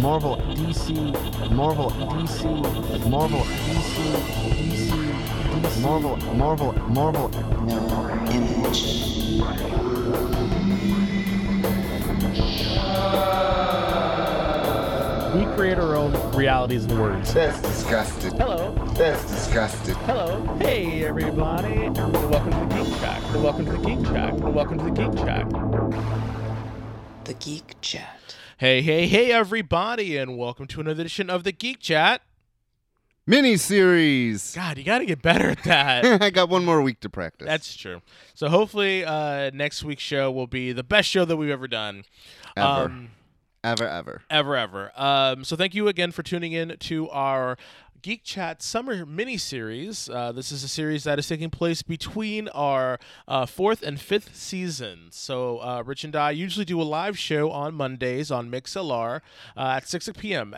Marvel, DC, Marvel, DC, Marvel, DC, DC, Marvel, Marvel, Marvel, Mirror Image. We create our own realities and words. That's disgusting. Hello. That's disgusting. Hello. Hey, everybody. And welcome to the Geek Shack. And welcome to the Geek Shack. And welcome to the Geek Shack. The Geek Chat. Hey, everybody, and welcome to another edition of the Geek Chat mini-series. God, you got to get better at that. I got one more week to practice. That's true. So hopefully next week's show will be the best show that we've ever done. Ever. So thank you again for tuning in to our Geek Chat Summer mini-series. This is a series that is taking place between our fourth and fifth seasons. So Rich and I usually do a live show on Mondays on MixLR at 6 p.m.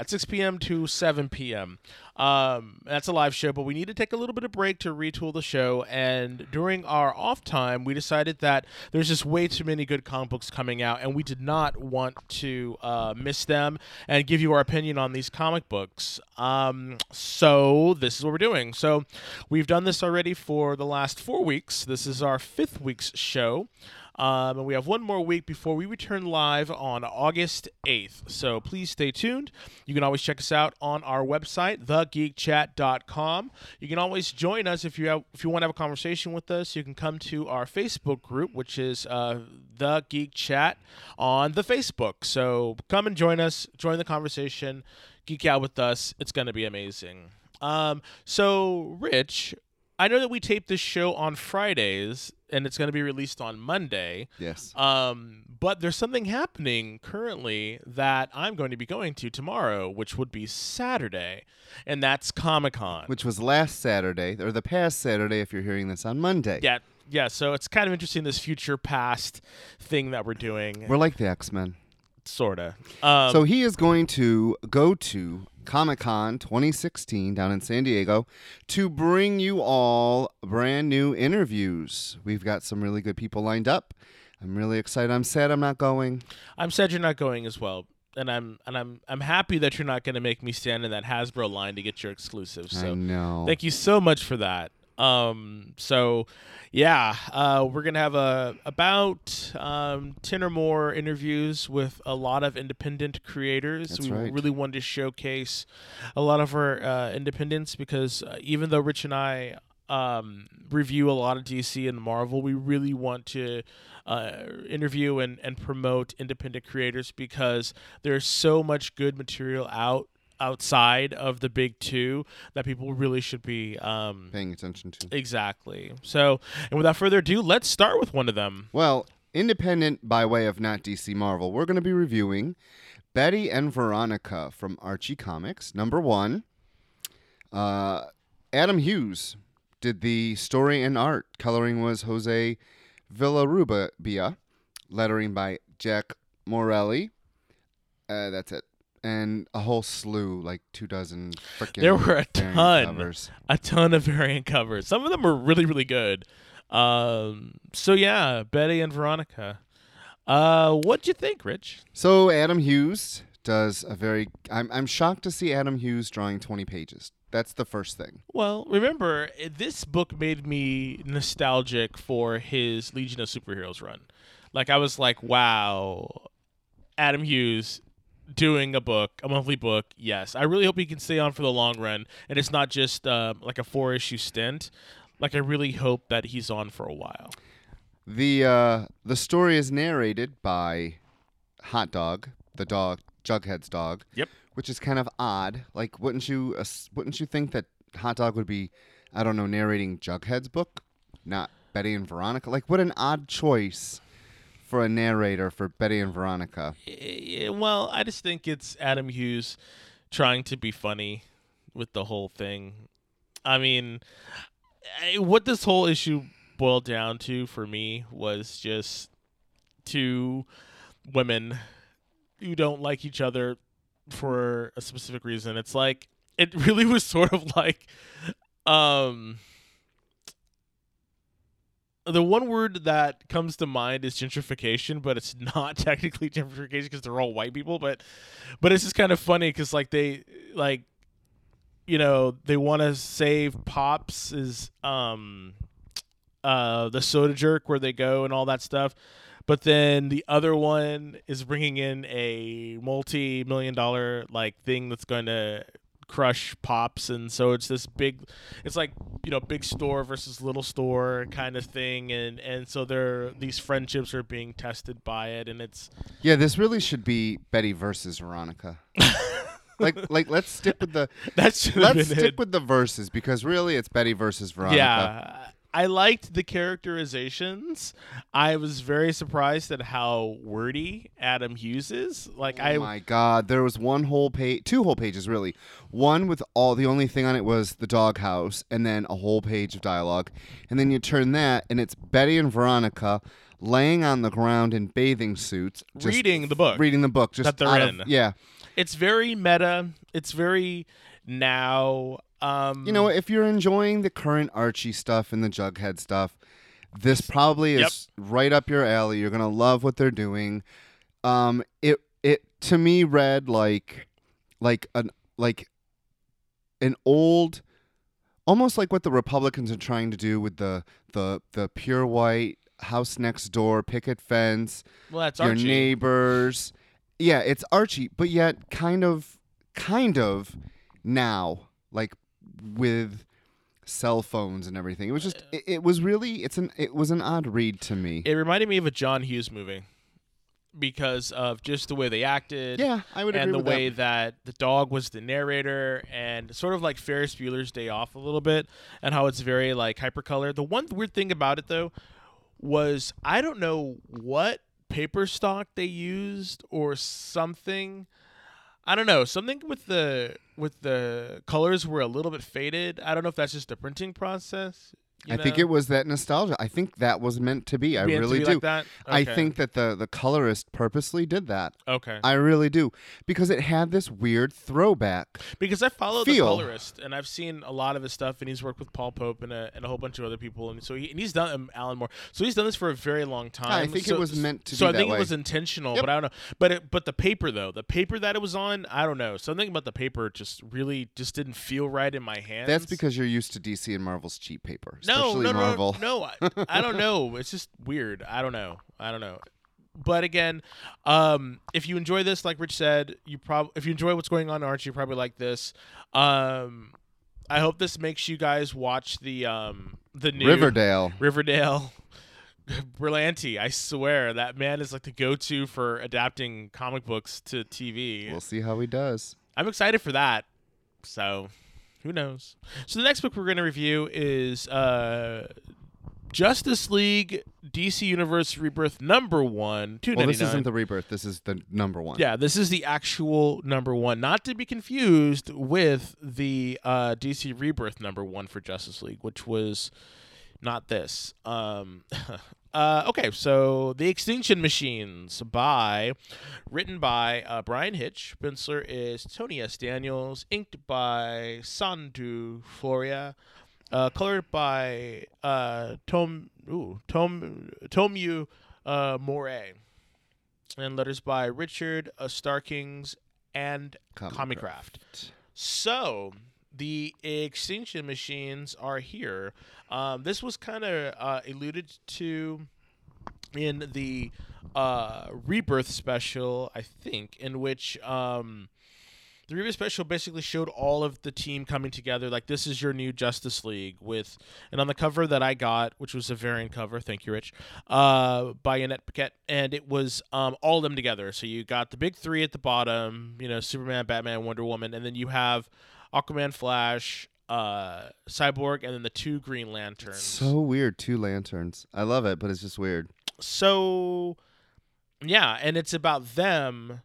to 7 p.m. That's a live show, but we need to take a little bit of break to retool the show. And during our off time, we decided that there's just way too many good comic books coming out, and we did not want to miss them and give you our opinion on these comic books. So this is what we're doing. So we've done this already for the last 4 weeks. This is our fifth week's show. And we have one more week before we return live on August 8th. So please stay tuned. You can always check us out on our website, thegeekchat.com. You can always join us if you want to have a conversation with us. You can come to our Facebook group, which is The Geek Chat on the Facebook. So come and join us. Join the conversation. Geek out with us. It's going to be amazing. So, Rich, I know that we tape this show on Fridays, and it's going to be released on Monday. Yes. But there's something happening currently that I'm going to be going to tomorrow, which would be Saturday, and that's Comic-Con. Which was last Saturday, or the past Saturday if you're hearing this on Monday. Yeah, so it's kind of interesting, this future-past thing that we're doing. We're like the X-Men. Sort of. So he is going to go to Comic-Con 2016 down in San Diego to bring you all brand new interviews. We've got some really good people lined up. I'm really excited. I'm sad I'm not going. I'm sad you're not going as well. And I'm happy that you're not going to make me stand in that Hasbro line to get your exclusives. So I know. Thank you so much for that. We're going to have about 10 or more interviews with a lot of independent creators. That's right. We really wanted to showcase a lot of our independence because even though Rich and I review a lot of DC and Marvel, we really want to interview and promote independent creators because there's so much good material outside of the big two that people really should be paying attention to. Exactly. So, and without further ado, let's start with one of them. Well, independent by way of not DC Marvel, we're going to be reviewing Betty and Veronica from Archie Comics, number one. Adam Hughes did the story and art. Coloring was Jose Villarubia. Lettering by Jack Morelli. That's it. And a whole slew, like 2 dozen freaking. There were a ton of variant covers. Some of them were really, really good. Betty and Veronica. What'd you think, Rich? So Adam Hughes does a very. I'm shocked to see Adam Hughes drawing 20 pages. That's the first thing. Well, remember this book made me nostalgic for his Legion of Superheroes run. Like I was like, wow, Adam Hughes. Doing a monthly book, yes. I really hope he can stay on for the long run, and it's not just like a 4-issue stint. Like I really hope that he's on for a while. The story is narrated by Hot Dog, the dog, Jughead's dog. Yep. Which is kind of odd. Like, wouldn't you think that Hot Dog would be, I don't know, narrating Jughead's book, not Betty and Veronica? Like, what an odd choice. For a narrator for Betty and Veronica. Well, I just think it's Adam Hughes trying to be funny with the whole thing. I mean, what this whole issue boiled down to for me was just two women who don't like each other for a specific reason. It's like, it really was sort of like The one word that comes to mind is gentrification, but it's not technically gentrification because they're all white people. But it's just kind of funny because, like, they, like, you know, they want to save Pops is the soda jerk where they go and all that stuff. But then the other one is bringing in a multi-million-dollar like thing that's going to crush Pops, and so it's this big, it's like, you know, big store versus little store kind of thing, and so they're, these friendships are being tested by it, and it's, yeah, this really should be Betty versus Veronica. like let's stick with the with the verses, because really it's Betty versus Veronica. Yeah, I liked the characterizations. I was very surprised at how wordy Adam Hughes is. Like, oh my God, there was one whole page, two whole pages really. One with all, the only thing on it was the doghouse, and then a whole page of dialogue. And then you turn that, and it's Betty and Veronica laying on the ground in bathing suits, just reading the book. Reading the book, just that they're in. Yeah, it's very meta. It's very now. You know, if you're enjoying the current Archie stuff and the Jughead stuff, this probably is right up your alley. You're gonna love what they're doing. It to me read like an old, almost like what the Republicans are trying to do with the pure white house next door, picket fence. Well, that's your Archie. Neighbors. Yeah, it's Archie, but yet kind of now, like, with cell phones and everything. It was just, it was an odd read to me. It reminded me of a John Hughes movie because of just the way they acted. Yeah, I would agree with that. And the way that the dog was the narrator, and sort of like Ferris Bueller's Day Off a little bit, and how it's very like hypercolor. The one weird thing about it though was, I don't know what paper stock they used or something. I don't know. Something with the colors were a little bit faded. I don't know if that's just the printing process. I think it was that nostalgia. I think that was meant to be. I really do. Like that? Okay. I think that the colorist purposely did that. Okay. I really do. Because it had this weird throwback. Because I follow the colorist, and I've seen a lot of his stuff, and he's worked with Paul Pope and a whole bunch of other people, and so he's done Alan Moore. So he's done this for a very long time. Yeah, I think it was meant to be that way. So I think it was intentional, but I don't know. But the paper though, the paper that it was on, I don't know. Something about the paper just really just didn't feel right in my hands. That's because you're used to DC and Marvel's cheap paper. No, I don't know. It's just weird. I don't know. But again, if you enjoy this, like Rich said, if you enjoy what's going on in Archie, you probably like this. I hope this makes you guys watch the new Riverdale. Brillanti, I swear that man is like the go-to for adapting comic books to TV. We'll see how he does. I'm excited for that. So. Who knows? So the next book we're going to review is Justice League DC Universe Rebirth #1. Well, this isn't the Rebirth. This is the #1. Yeah, this is the actual #1. Not to be confused with the DC Rebirth #1 for Justice League, which was not this. Okay, so The Extinction Machines, written by Brian Hitch. Penciler is Tony S. Daniels. Inked by Sandu Floria. Colored by Tomu Moray. And letters by Richard Starkings and Comicraft. So, The Extinction Machines are here. This was kind of alluded to in the Rebirth special, I think, in which the Rebirth special basically showed all of the team coming together. Like, this is your new Justice League. And on the cover that I got, which was a variant cover, thank you, Rich, by Annette Paquette, and it was all of them together. So you got the big three at the bottom, you know, Superman, Batman, Wonder Woman, and then you have Aquaman, Flash, Cyborg, and then the two Green Lanterns. It's so weird, two lanterns. I love it, but it's just weird. So, yeah, and it's about them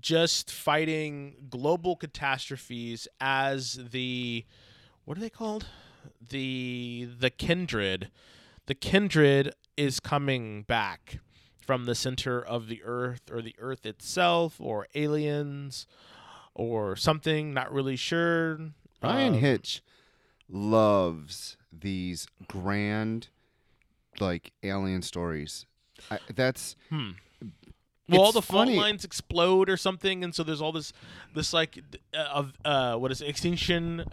just fighting global catastrophes as the, what are they called? The Kindred. The Kindred is coming back from the center of the Earth, or the Earth itself, or aliens, or something, not really sure. Brian Hitch loves these grand like alien stories. Well, all the phone lines explode or something, and so there's all this like what is it? extinction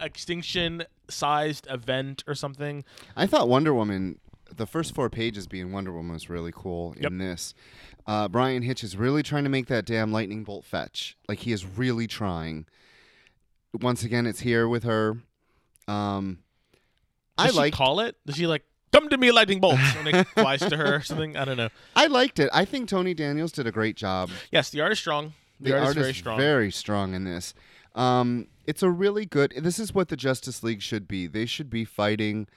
sized event or something. I thought Wonder Woman, the first 4 pages being Wonder Woman, was really cool. Yep. In this, Brian Hitch is really trying to make that damn lightning bolt fetch. Like, he is really trying. Once again, it's here with her. Does she like, come to me, lightning bolts, when it flies to her or something? I don't know. I liked it. I think Tony Daniels did a great job. Yes, the art is strong. The art is very strong in this. It's a really good... This is what the Justice League should be. They should be fighting.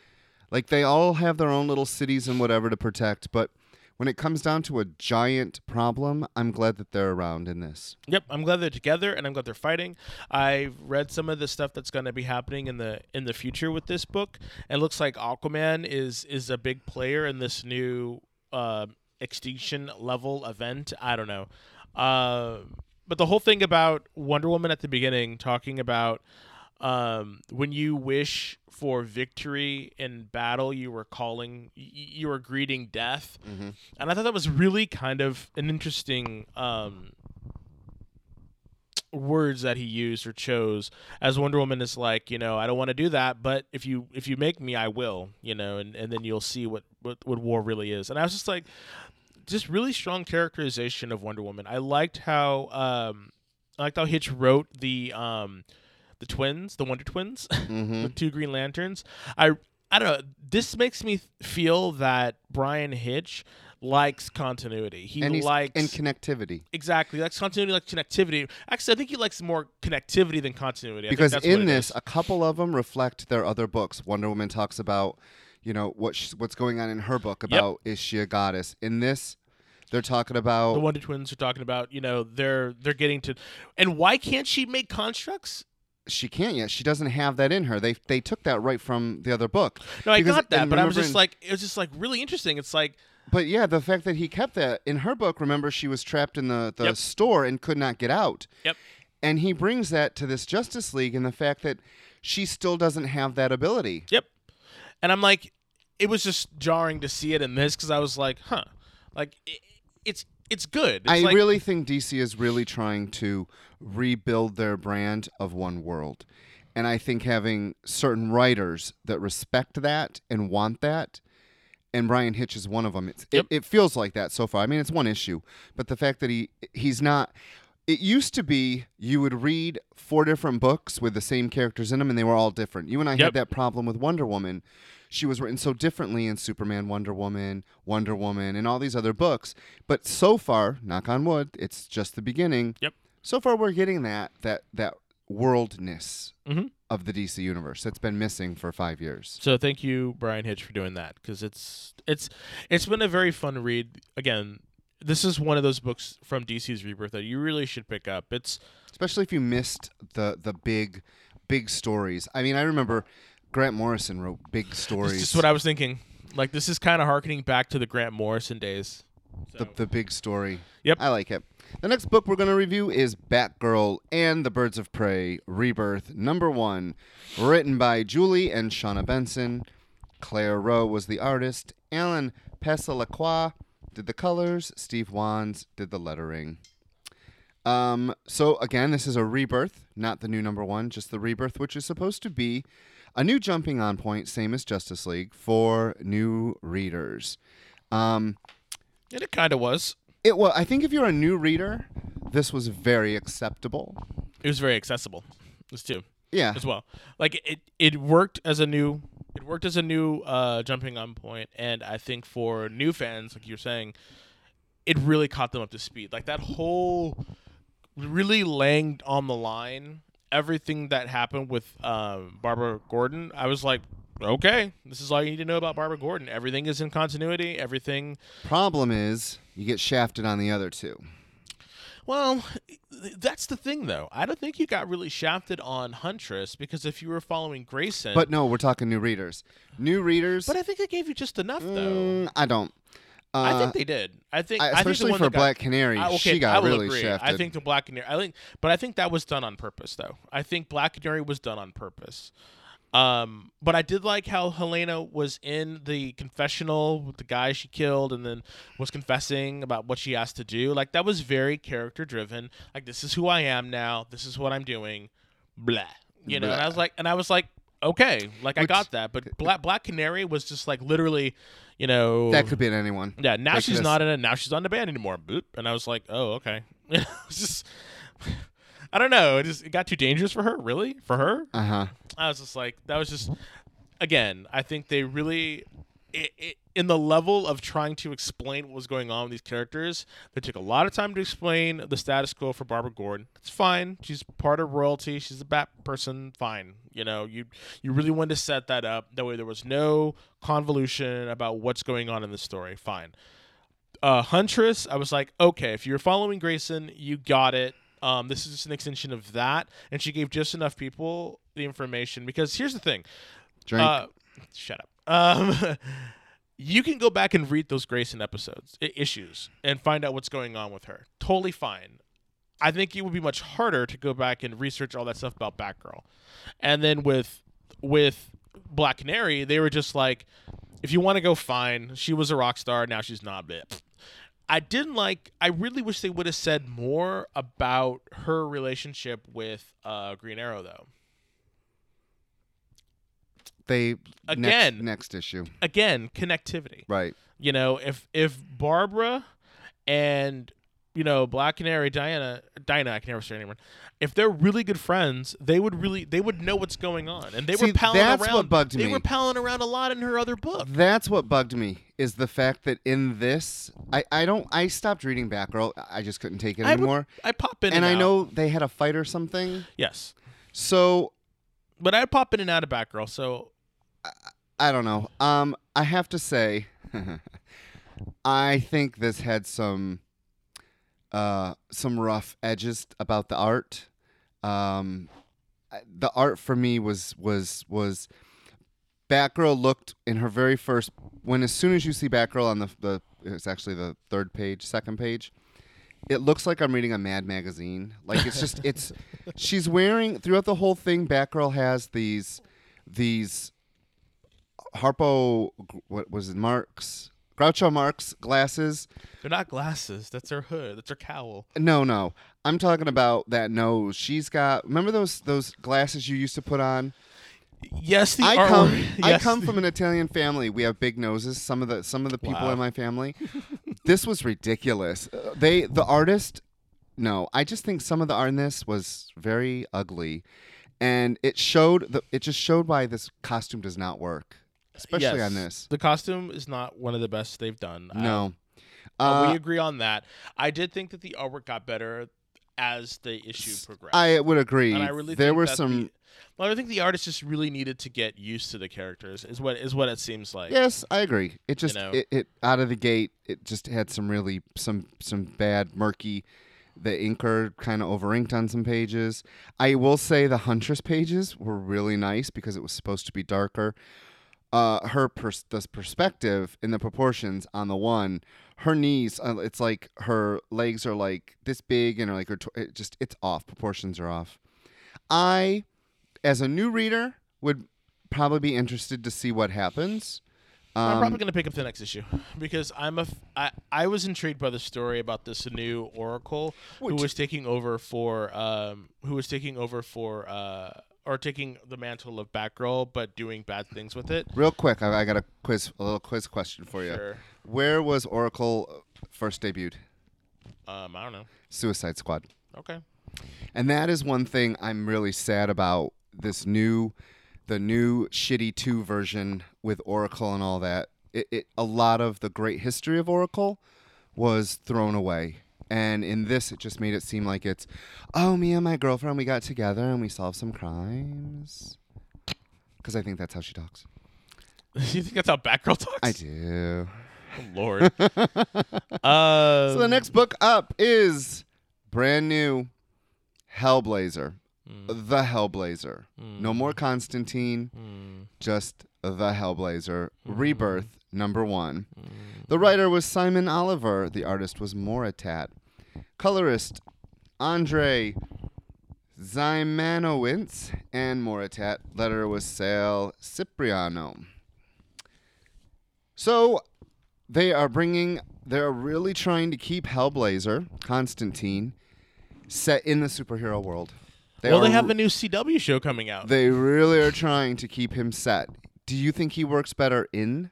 Like, they all have their own little cities and whatever to protect, but when it comes down to a giant problem, I'm glad that they're around in this. Yep, I'm glad they're together, and I'm glad they're fighting. I've read some of the stuff that's going to be happening in the future with this book. It looks like Aquaman is a big player in this new extinction level event. I don't know. But the whole thing about Wonder Woman at the beginning, talking about when you wish for victory in battle, you were greeting death. Mm-hmm. And I thought that was really kind of an interesting words that he used or chose, as Wonder Woman is like, you know, I don't want to do that, but if you make me, I will, you know, and then you'll see what war really is. And I was just like, just really strong characterization of Wonder Woman. I liked how Hitch wrote the twins, the Wonder Twins, mm-hmm. the 2 Green Lanterns. I don't know. This makes me feel that Brian Hitch likes continuity. He likes connectivity. Exactly. He likes continuity, likes connectivity. Actually, I think he likes more connectivity than continuity. Because in this, a couple of them reflect their other books. Wonder Woman talks about, you know, what's going on in her book about, yep. Is she a goddess? In this, they're talking about... The Wonder Twins are talking about, you know, they're getting to... And why can't she make constructs? She can't yet. She doesn't have that in her. They took that right from the other book. No, I got that, but I was just like, it was just like really interesting. It's like, but yeah, the fact that he kept that in her book. Remember, she was trapped in the yep. store and could not get out. Yep. And he brings that to this Justice League, and the fact that she still doesn't have that ability. Yep. And I'm like, it was just jarring to see it in this, because I was like, huh, like it's good. I really think DC is really trying to rebuild their brand of one world. And I think having certain writers that respect that and want that, and Brian Hitch is one of them. It feels like that so far. I mean, it's one issue. But the fact that he's not... It used to be you would read 4 different books with the same characters in them, and they were all different. You and I yep. had that problem with Wonder Woman. She was written so differently in Superman, Wonder Woman, and all these other books. But so far, knock on wood, it's just the beginning. Yep. So far, we're getting that worldness mm-hmm. of the DC universe that's been missing for 5 years. So thank you, Brian Hitch, for doing that, because it's been a very fun read. Again, this is one of those books from DC's Rebirth that you really should pick up. It's especially if you missed the big stories. I mean, I remember Grant Morrison wrote big stories. That's just what I was thinking. Like, this is kind of harkening back to the Grant Morrison days. So. The big story. Yep. I like it. The next book we're going to review is Batgirl and the Birds of Prey Rebirth, #1, written by Julie and Shauna Benson. Claire Rowe was the artist. Alan Pessalacqua did the colors. Steve Wands did the lettering. So, again, this is a rebirth, not the new #1, just the rebirth, which is supposed to be a new jumping on point, same as Justice League, for new readers. And it kind of was. It was. I think if you're a new reader, this was very acceptable. It was very accessible. This too. Yeah. As well. Like, it worked as a new... It worked as a new jumping on point, and I think for new fans, like you're saying, it really caught them up to speed. Like, that whole really laying on the line, everything that happened with Barbara Gordon, I was like, okay, this is all you need to know about Barbara Gordon. Everything is in continuity, everything. Problem is, you get shafted on the other two. Well, that's the thing, though. I don't think you got really shafted on Huntress, because if you were following Grayson... But no, we're talking new readers. New readers... But I think they gave you just enough, though. I don't. I think they did. Especially for Black Canary, she got really shafted. I think the Black Canary... But I think that was done on purpose, though. I think Black Canary was done on purpose. But I did like how Helena was in the confessional with the guy she killed and then was confessing about what she asked to do. Like, that was very character driven. Like, this is who I am now. This is what I'm doing. Blah. You know, and I was like, okay, like, I got that. But Black Canary was just like, literally, you know, that could be in anyone. Yeah. Now she's not in it. Now she's not in the band anymore. Boop. And I was like, oh, okay. It's just, I don't know. It got too dangerous for her. Really? For her? Uh-huh. I was just like, that was just, again, I think they really, in the level of trying to explain what was going on with these characters, they took a lot of time to explain the status quo for Barbara Gordon. It's fine. She's part of royalty. She's a bat person. Fine. You know, you really wanted to set that up. That way there was no convolution about what's going on in the story. Fine. Huntress, I was like, okay, if you're following Grayson, you got it. This is just an extension of that, and she gave just enough people the information. Because here's the thing, shut up. You can go back and read those Grayson issues and find out what's going on with her. Totally fine. I think it would be much harder to go back and research all that stuff about Batgirl. And then with Black Canary, they were just like, if you want to go, fine. She was a rock star. Now she's not. I really wish they would have said more about her relationship with Green Arrow, though. Next issue. Again, connectivity. Right. You know, if Barbara and, you know, Black Canary, Diana, I can never say anyone. If they're really good friends, they would know what's going on, and they were palling around. That's what bugged me. They were palling around a lot in her other book. That's what bugged me, is the fact that in this, I stopped reading Batgirl. I just couldn't take it anymore. I pop in and out. I know they had a fight or something. Yes. So, but I pop in and out of Batgirl. So, I don't know. I have to say, I think this had some rough edges about the art. The art for me was Batgirl looked in her very first, when as soon as you see Batgirl on the it's actually the second page, it looks like I'm reading a Mad magazine. Like, it's just she's wearing, throughout the whole thing, Batgirl has these Harpo, what was it, Marx? Groucho Marx glasses. They're not glasses. That's her hood. That's her cowl. No. I'm talking about that nose. She's got... Remember those glasses you used to put on? Yes, I come from an Italian family. We have big noses. Some of the people in my family. This was ridiculous. The artist... No, I just think some of the art in this was very ugly. And it showed... It just showed why this costume does not work. Especially on this. The costume is not one of the best they've done. No. We agree on that. I did think that the artwork got better as the issue progressed. I would agree. And I really there think were some... I think the artist just really needed to get used to the characters, is what it seems like. Yes, I agree. It just, you know? it out of the gate, it just had some really, some bad, murky... The inker kind of over-inked on some pages. I will say the Huntress pages were really nice because it was supposed to be darker. The perspective and the proportions on the one, her knees, it's like her legs are like this big and like it's off. Proportions are off. I, as a new reader, would probably be interested to see what happens. I'm probably going to pick up the next issue because I was intrigued by the story about this new Oracle who was taking the mantle of Batgirl, but doing bad things with it. Real quick, I got a little quiz question for you. Sure. Where was Oracle first debuted? I don't know. Suicide Squad. Okay. And that is one thing I'm really sad about, the new shitty 2 version with Oracle and all that. A lot of the great history of Oracle was thrown away. And in this, it just made it seem like it's, oh, me and my girlfriend, we got together and we solved some crimes. Because I think that's how she talks. You think that's how Batgirl talks? I do. Oh, Lord. So the next book up is brand new Hellblazer. The Hellblazer. No more Constantine. Just The Hellblazer. Rebirth, #1. The writer was Simon Oliver. The artist was Moritat. Colorist, Andre Zymanowitz and Moritat. Letter was Sal Cipriano. So they are bringing, they're really trying to keep Hellblazer, Constantine, set in the superhero world. They have a new CW show coming out. They really are trying to keep him set. Do you think he works better in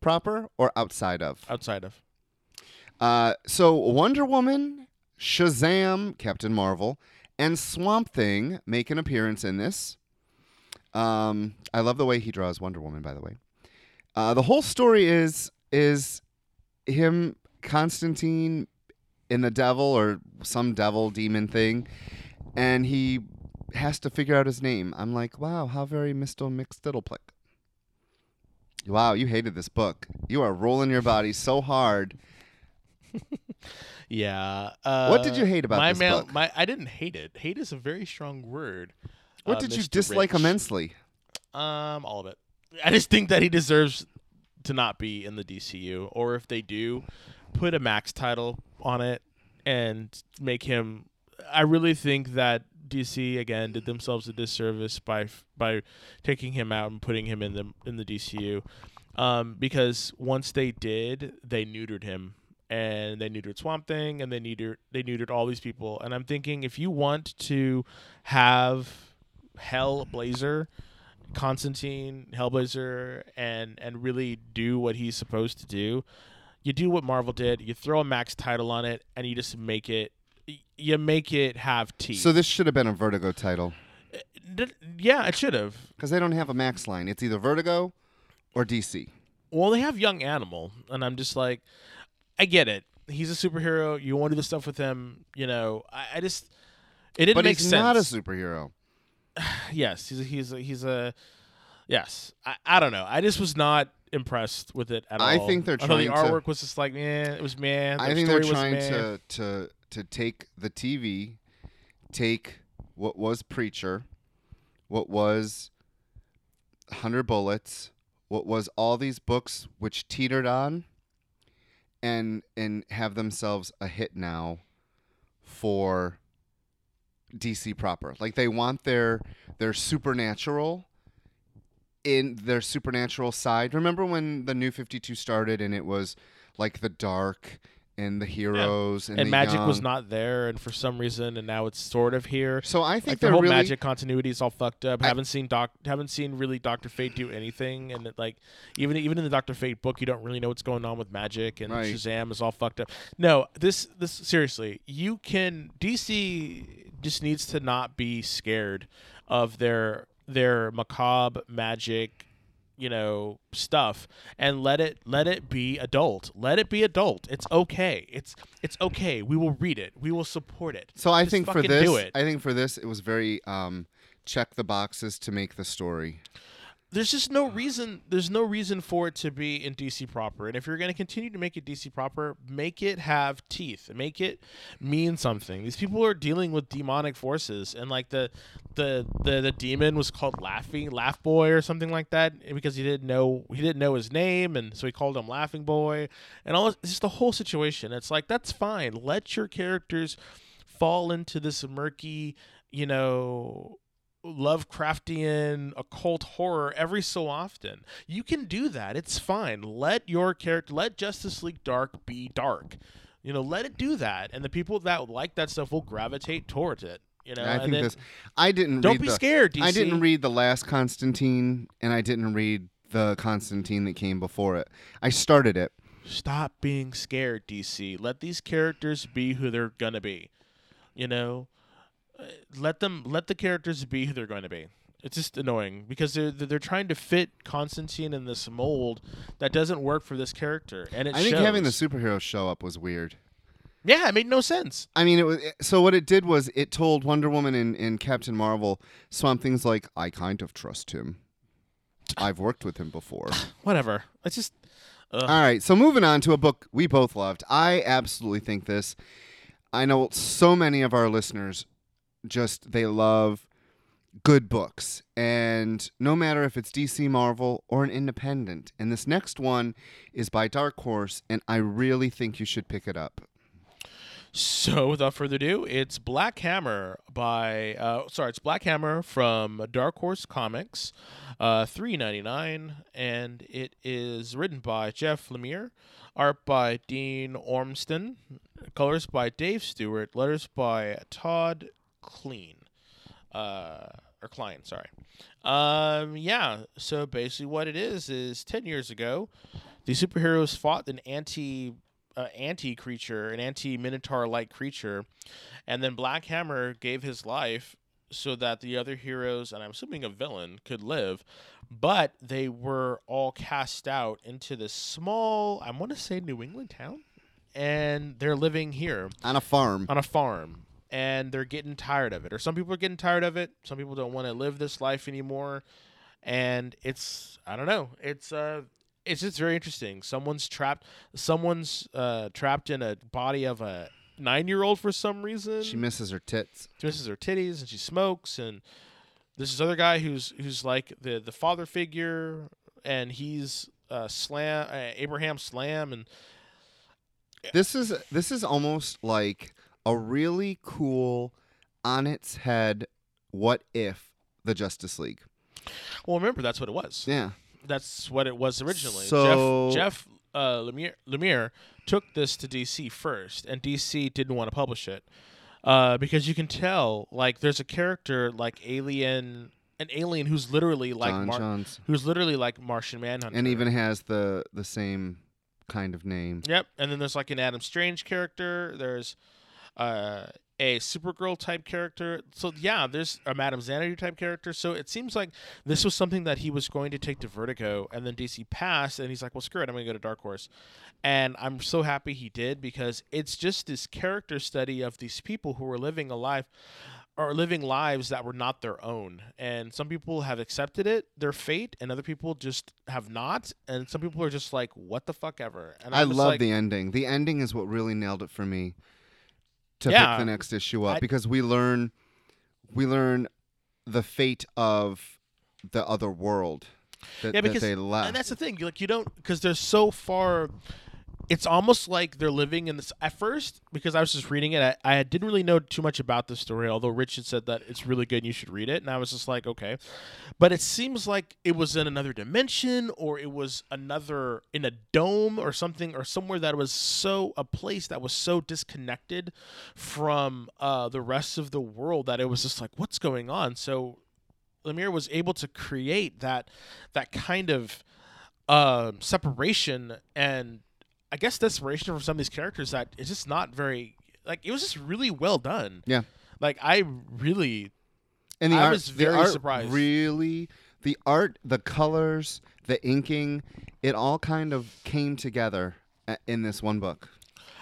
proper or outside of? Outside of. So Wonder Woman, Shazam, Captain Marvel, and Swamp Thing make an appearance in this. I love the way he draws Wonder Woman, by the way. The whole story is him, Constantine, and the devil or some devil demon thing, and he has to figure out his name. I'm like, wow, how very Mr. McStiddleplick. Wow, you hated this book. You are rolling your body so hard. Yeah. What did you hate about this book? I didn't hate it. Hate is a very strong word. What did you dislike immensely? All of it. I just think that he deserves to not be in the DCU, or if they do, put a Max title on it and make him. I really think that DC again did themselves a disservice by taking him out and putting him in the DCU, because once they did, they neutered him. And they neutered Swamp Thing, and they neutered all these people. And I'm thinking, if you want to have Hellblazer, Constantine, Hellblazer, and really do what he's supposed to do, you do what Marvel did. You throw a Max title on it, and you just make it. You make it have teeth. So this should have been a Vertigo title. Yeah, it should have. Because they don't have a Max line. It's either Vertigo or DC. Well, they have Young Animal, and I'm just like. I get it. He's a superhero. You want to do the stuff with him. You know, I just it didn't make sense. But he's not a superhero. Yes, he's a yes. I don't know. I just was not impressed with it at all. I think they're trying. The artwork was just like, man, it was man. I think they're trying to take the TV, take what was Preacher, what was 100 Bullets, what was all these books which teetered on. And have themselves a hit now for DC proper. Like they want their supernatural side. Remember when the New 52 started and it was like the dark and the heroes and the magic young. Was not there and for some reason and now it's sort of here. So I think like the whole really, magic continuity is all fucked up. Haven't seen really Dr. Fate do anything and it, like even in the Dr. Fate book you don't really know what's going on with magic and right. Shazam is all fucked up. No, this seriously, DC just needs to not be scared of their macabre magic stuff and let it be adult. Let it be adult. It's okay. It's okay. We will read it. We will support it. So I think for this, it was very check the boxes to make the story. There's just no reason. There's no reason for it to be in DC proper. And if you're going to continue to make it DC proper, make it have teeth. Make it mean something. These people are dealing with demonic forces, and like the demon was called Laughing Laugh Boy or something like that because he didn't know his name, and so he called him Laughing Boy, and all. It's just the whole situation. It's like that's fine. Let your characters fall into this murky, Lovecraftian occult horror every so often. You can do that. It's fine. Let Justice League Dark be dark. Let it do that. And the people that like that stuff will gravitate towards it. I think don't be scared, DC. I didn't read the last Constantine and I didn't read the Constantine that came before it. I started it. Stop being scared, DC. Let these characters be who they're gonna be. Let the characters be who they're going to be. It's just annoying because they're trying to fit Constantine in this mold that doesn't work for this character. And it I think having the superhero show up was weird. Yeah, it made no sense. I mean, it was so. What it did was it told Wonder Woman and Captain Marvel Swamp Thing's like, I kind of trust him. I've worked with him before. Whatever. It's just. All right. So moving on to a book we both loved. I absolutely think this. I know so many of our listeners. Just they love good books, and no matter if it's DC, Marvel, or an independent. And this next one is by Dark Horse, and I really think you should pick it up. So without further ado, it's Black Hammer by it's Black Hammer from Dark Horse Comics, $3.99, and it is written by Jeff Lemire, art by Dean Ormston, colors by Dave Stewart, letters by Todd Klein. So basically what it is 10 years ago, the superheroes fought an anti-minotaur-like creature, and then Black Hammer gave his life so that the other heroes, and I'm assuming a villain, could live, but they were all cast out into this small, I want to say New England town, and they're living here. On a farm. And they're getting tired of it. Or some people are getting tired of it. Some people don't want to live this life anymore. And it's, I don't know. It's just very interesting. Someone's trapped in a body of a 9-year-old for some reason. She misses her tits. She misses her titties, and she smokes. And there's this other guy who's like the father figure, and he's Abraham Slam. And this is almost like a really cool, on its head, what if the Justice League? Well, remember, that's what it was. Yeah. That's what it was originally. So Jeff Lemire took this to DC first, and DC didn't want to publish it because you can tell, like, there's a character like an alien who's literally like Martian Manhunter, and even has the same kind of name. Yep. And then there's like an Adam Strange character. There's a Supergirl type character. So yeah, there's a Madame Xanadu type character. So it seems like this was something that he was going to take to Vertigo, and then DC passed, and he's like, well, screw it, I'm going to go to Dark Horse. And I'm so happy he did, because it's just this character study of these people who are living a life, or living lives that were not their own. And some people have accepted it, their fate, and other people just have not. And some people are just like, what the fuck ever. And I love the ending. The ending is what really nailed it for me. To pick the next issue up, because we learn the fate of the other world that they left. And that's the thing, like, you don't, because they're so far. It's almost like they're living in this. At first, because I was just reading it, I didn't really know too much about the story, although Rich had said that it's really good and you should read it. And I was just like, okay. But it seems like it was in another dimension, or it was another, in a dome or something, or somewhere that was so, a place that was so disconnected from the rest of the world that it was just like, what's going on? So Lemire was able to create that kind of separation, and I guess desperation from some of these characters, that it's just not very, like, it was just really well done. Yeah. Like, I was very surprised. Really, the art, the colors, the inking, it all kind of came together in this one book.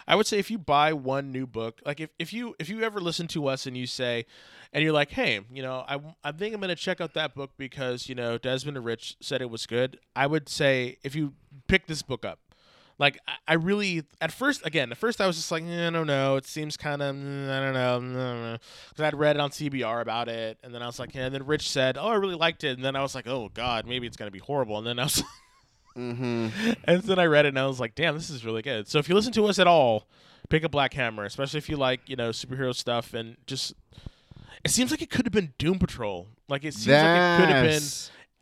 I would say if you buy one new book, like if you ever listen to us and you say, and you're like, hey, you know, I think I'm going to check out that book because, you know, Desmond and Rich said it was good. I would say if you pick this book up, like, I really, at first I was just like, I don't know, it seems kind of, I don't know, because I'd read it on CBR about it, and then I was like, yeah, and then Rich said, oh, I really liked it, and then I was like, oh, God, maybe it's going to be horrible, and then I was and then I read it, and I was like, damn, this is really good. So if you listen to us at all, pick up Black Hammer, especially if you like, you know, superhero stuff, and just, it seems like it could have been Doom Patrol. Like, it seems like it could have been...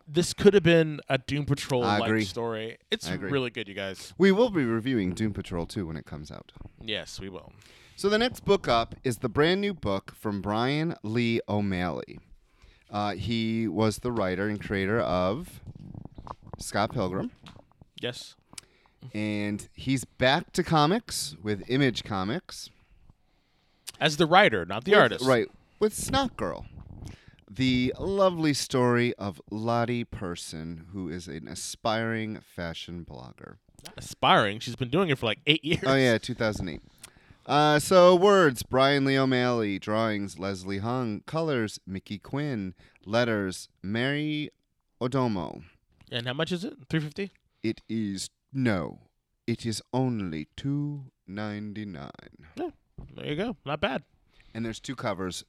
This could have been a Doom Patrol-like story. It's really good, you guys. We will be reviewing Doom Patrol 2 when it comes out. Yes, we will. So the next book up is the brand new book from Brian Lee O'Malley. He was the writer and creator of Scott Pilgrim. Yes. And he's back to comics with Image Comics. As the writer, not the artist. Right, with Snot Girl. The lovely story of Lottie Person, who is an aspiring fashion blogger. Not aspiring? She's been doing it for like 8 years. Oh, yeah, 2008. So words, Brian Lee O'Malley. Drawings, Leslie Hung. Colors, Mickey Quinn. Letters, Mary Odomo. And how much is it? $3.50? It is, no. It is only $2.99. Yeah, there you go. Not bad. And there's two covers.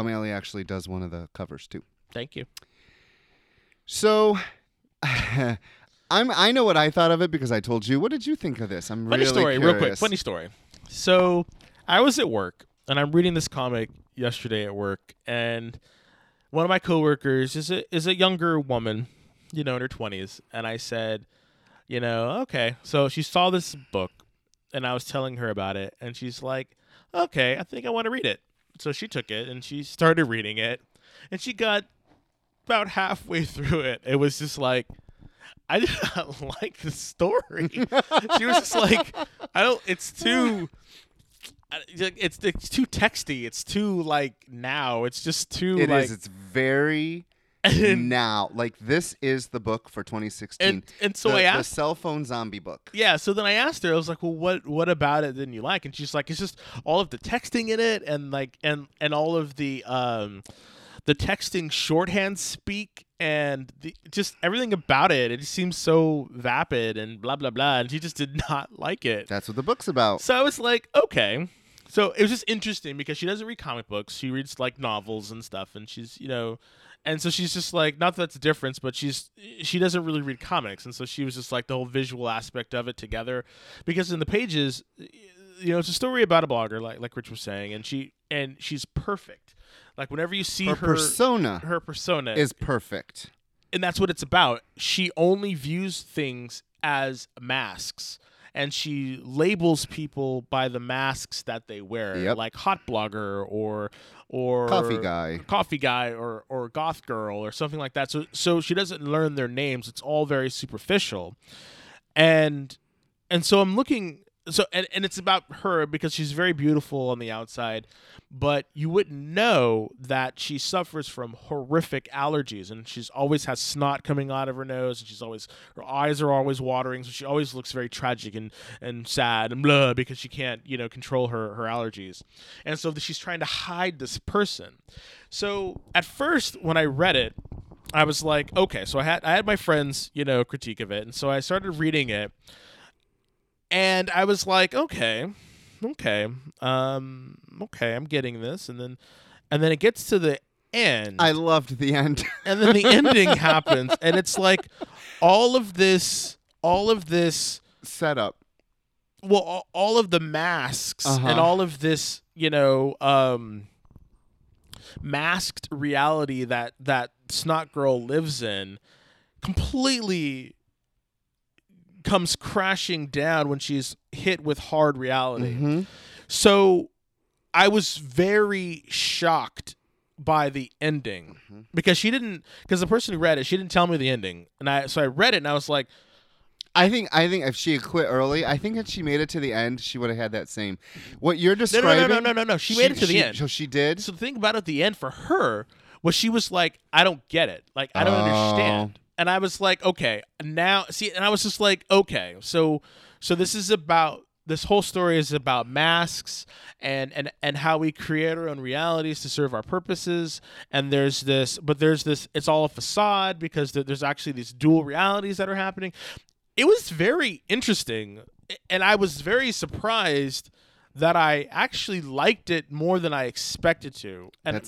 O'Malley actually does one of the covers, too. Thank you. So, I know what I thought of it because I told you. What did you think of this? I'm really curious. Funny story, real quick. So I was at work, and I'm reading this comic yesterday at work, and one of my coworkers is a younger woman, you know, in her 20s, and I said, you know, okay. So she saw this book, and I was telling her about it, and she's like, okay, I think I want to read it. So she took it, and she started reading it, and she got about halfway through it. It was just like, I did not like the story. She was just like, I don't, it's too texty. It's too like now. It's just too. It like, is. It's very now. Like this is the book for 2016. And so I asked the cell phone zombie book. Yeah. So then I asked her. I was like, well, what about it didn't you like? And she's like, it's just all of the texting in it, and like and all of the texting shorthand speak. And just everything about it, it just seems so vapid and blah, blah, blah. And she just did not like it. That's what the book's about. So I was like, okay. So it was just interesting because she doesn't read comic books. She reads like novels and stuff. And she's, you know, and so she's just like, not that that's a difference, but she doesn't really read comics. And so she was just like the whole visual aspect of it together. Because in the pages, you know, it's a story about a blogger, like Rich was saying. And she's perfect. Like whenever you see her persona is perfect, and that's what it's about. She only views things as masks, and she labels people by the masks that they wear, yep. Like hot blogger or coffee guy, or goth girl, or something like that. So she doesn't learn their names. It's all very superficial, and so I'm looking. So and it's about her because she's very beautiful on the outside, but you wouldn't know that she suffers from horrific allergies, and she's always has snot coming out of her nose, and her eyes are always watering, so she always looks very tragic and sad and blah because she can't, you know, control her allergies. And so she's trying to hide this person. So at first when I read it, I was like, okay, so I had my friend's, you know, critique of it, and so I started reading it. And I was like, okay, I'm getting this. And then it gets to the end. I loved the end. And then the ending happens, and it's like all of this setup. Well, all of the masks and all of this, you know, masked reality that Snot Girl lives in completely comes crashing down when she's hit with hard reality. Mm-hmm. So I was very shocked by the ending, mm-hmm. because the person who read it, she didn't tell me the ending, and so I read it and I was like, I think if she had quit early, I think that she made it to the end, she would have had that same. What you're describing? No. She made it to the end. So she did. So the thing about it, the end for her was she was like, I don't get it. Like I don't understand. And I was like, okay, now see, and I was just like, okay, so this is about, this whole story is about masks and how we create our own realities to serve our purposes. And there's this, it's all a facade because there's actually these dual realities that are happening. It was very interesting, and I was very surprised that I actually liked it more than I expected to. And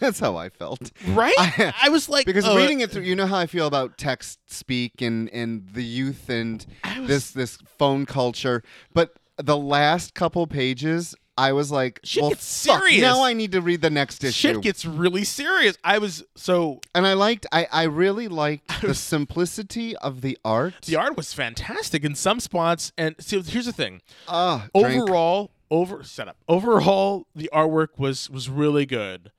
That's how I felt. Right? I was like... Because reading it through, you know how I feel about text speak and the youth and this phone culture. But the last couple pages, I was like, well, fuck, serious. Now I need to read the next issue. Shit gets really serious. I was so... And I really liked the simplicity of the art. The art was fantastic in some spots. And see, here's the thing. Overall, the artwork was really good.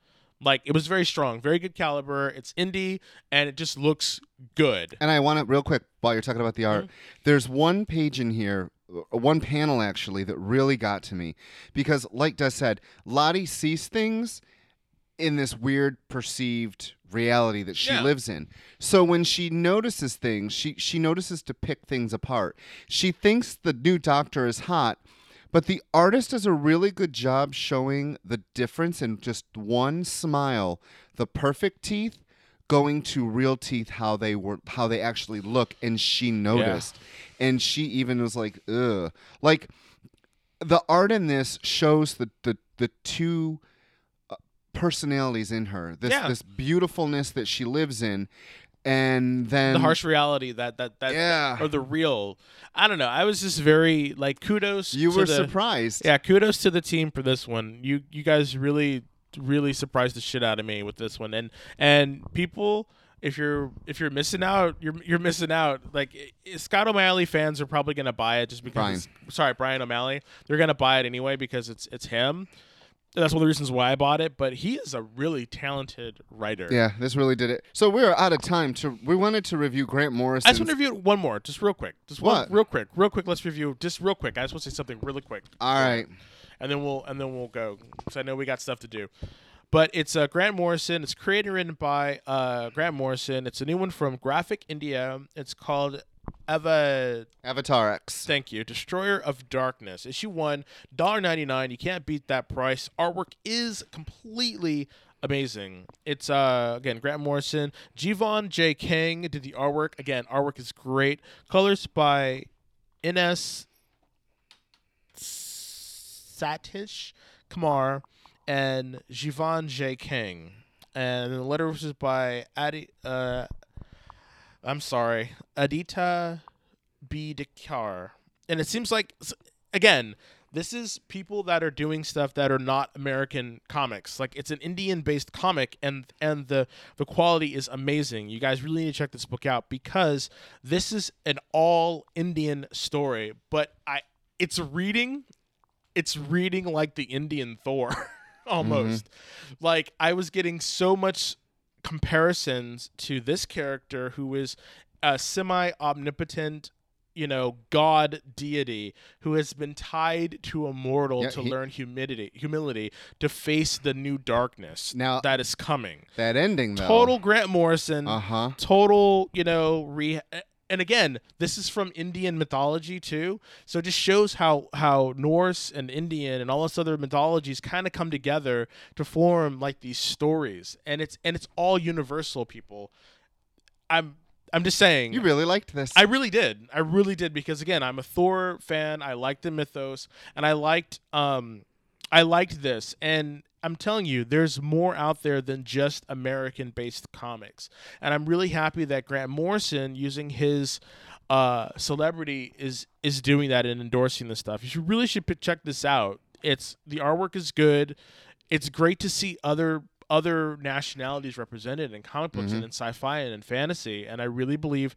Like, it was very strong, very good caliber. It's indie, and it just looks good. And I want to, real quick, while you're talking about the art, there's one page in here, one panel, actually, that really got to me. Because, like Des said, Lottie sees things in this weird perceived reality that she lives in. So when she notices things, she notices to pick things apart. She thinks the new doctor is hot. But the artist does a really good job showing the difference in just one smile, the perfect teeth going to real teeth, how they actually look, and she noticed. Yeah. And she even was like, ugh. Like, the art in this shows the two personalities in her, this beautifulness that she lives in, And then the harsh reality or the real, I don't know. I was just very like, kudos. You were surprised. Yeah. Kudos to the team for this one. You guys really surprised the shit out of me with this one. And people, if you're missing out, you're missing out. Like, Scott O'Malley fans are probably going to buy it just because Brian O'Malley, they're going to buy it anyway because it's him. That's one of the reasons why I bought it, but he is a really talented writer. Yeah, this really did it. So we're out of time. We wanted to review Grant Morrison. I just want to review one more, just real quick. Just what? Real quick. Let's review just real quick. I just want to say something really quick. All right, and then we'll go because I know we got stuff to do. But it's Grant Morrison. It's created and written by Grant Morrison. It's a new one from Graphic India. It's called Avatar X. Thank you. Destroyer of Darkness. Issue 1, $1.99. You can't beat that price. Artwork is completely amazing. It's, again, Grant Morrison. Jivon J. King did the artwork. Again, artwork is great. Colors by Ines Satish Kumar and Jivon J. King. And the letter was by Adita B. Dakar. And it seems like, again, this is people that are doing stuff that are not American comics. Like, it's an Indian-based comic, and the quality is amazing. You guys really need to check this book out because this is an all-Indian story. But it's reading like the Indian Thor, almost. Mm-hmm. Like, I was getting so much comparisons to this character who is a semi-omnipotent, god deity who has been tied to a mortal learn humility to face the new darkness now that is coming. That ending, though. Total Grant Morrison. Uh-huh. Total, and again, this is from Indian mythology too, so it just shows how Norse and Indian and all those other mythologies kind of come together to form like these stories, and it's all universal, people. I'm just saying. You really liked this. I really did because again, I'm a Thor fan. I liked the mythos, and I liked this, and I'm telling you, there's more out there than just American-based comics. And I'm really happy that Grant Morrison, using his celebrity, is doing that and endorsing this stuff. You really should check this out. The artwork is good. It's great to see other nationalities represented in comic books, mm-hmm, and in sci-fi and in fantasy. And I really believe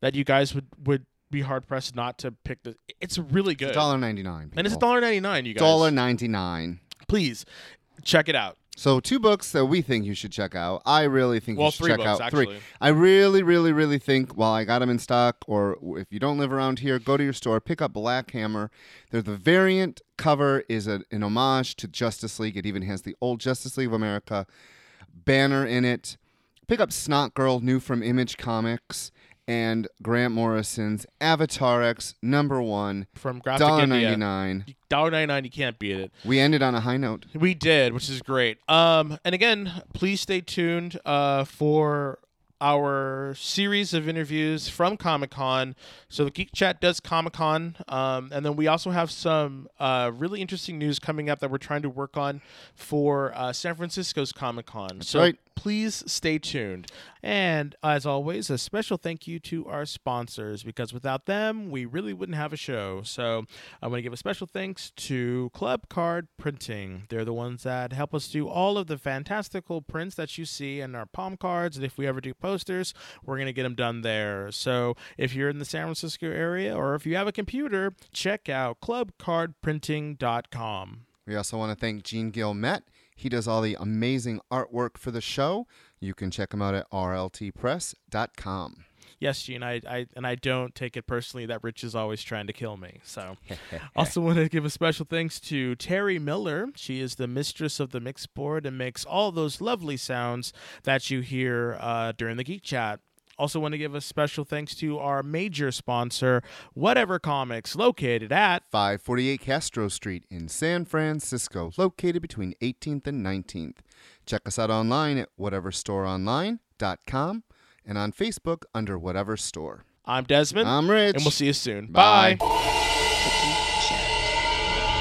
that you guys would be hard pressed not to pick this. It's really good. It's $1.99. And it's $1.99, you guys. $1.99. Please. Check it out. So 2 books that we think you should check out. I really think you should check out 3. I really, really, really think, I got them in stock, or if you don't live around here, go to your store, pick up Black Hammer. They're the variant cover is an homage to Justice League. It even has the old Justice League of America banner in it. Pick up Snot Girl, new from Image Comics, and Grant Morrison's Avatar X #1 from Graphic India. $1.99, you can't beat it. We ended on a high note. We did, which is great. And again, please stay tuned for our series of interviews from Comic-Con. So the Geek Chat does Comic-Con, and then we also have some really interesting news coming up that we're trying to work on for San Francisco's Comic-Con. That's right. Please stay tuned. And as always, a special thank you to our sponsors, because without them, we really wouldn't have a show. So I want to give a special thanks to Club Card Printing. They're the ones that help us do all of the fantastical prints that you see in our palm cards. And if we ever do posters, we're going to get them done there. So if you're in the San Francisco area, or if you have a computer, check out clubcardprinting.com. We also want to thank Gene Gilmet. He does all the amazing artwork for the show. You can check him out at rltpress.com. Yes, Gene, I don't take it personally that Rich is always trying to kill me. So, also want to give a special thanks to Terry Miller. She is the mistress of the mix board and makes all those lovely sounds that you hear during the Geek Chat. Also want to give a special thanks to our major sponsor, Whatever Comics, located at 548 Castro Street in San Francisco, located between 18th and 19th. Check us out online at whateverstoreonline.com and on Facebook under Whatever Store. I'm Desmond. I'm Rich. And we'll see you soon. Bye.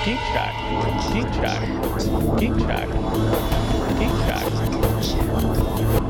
Geek Chat. Geek Chat. Geek Chat. Geek Chat. Geek Chat.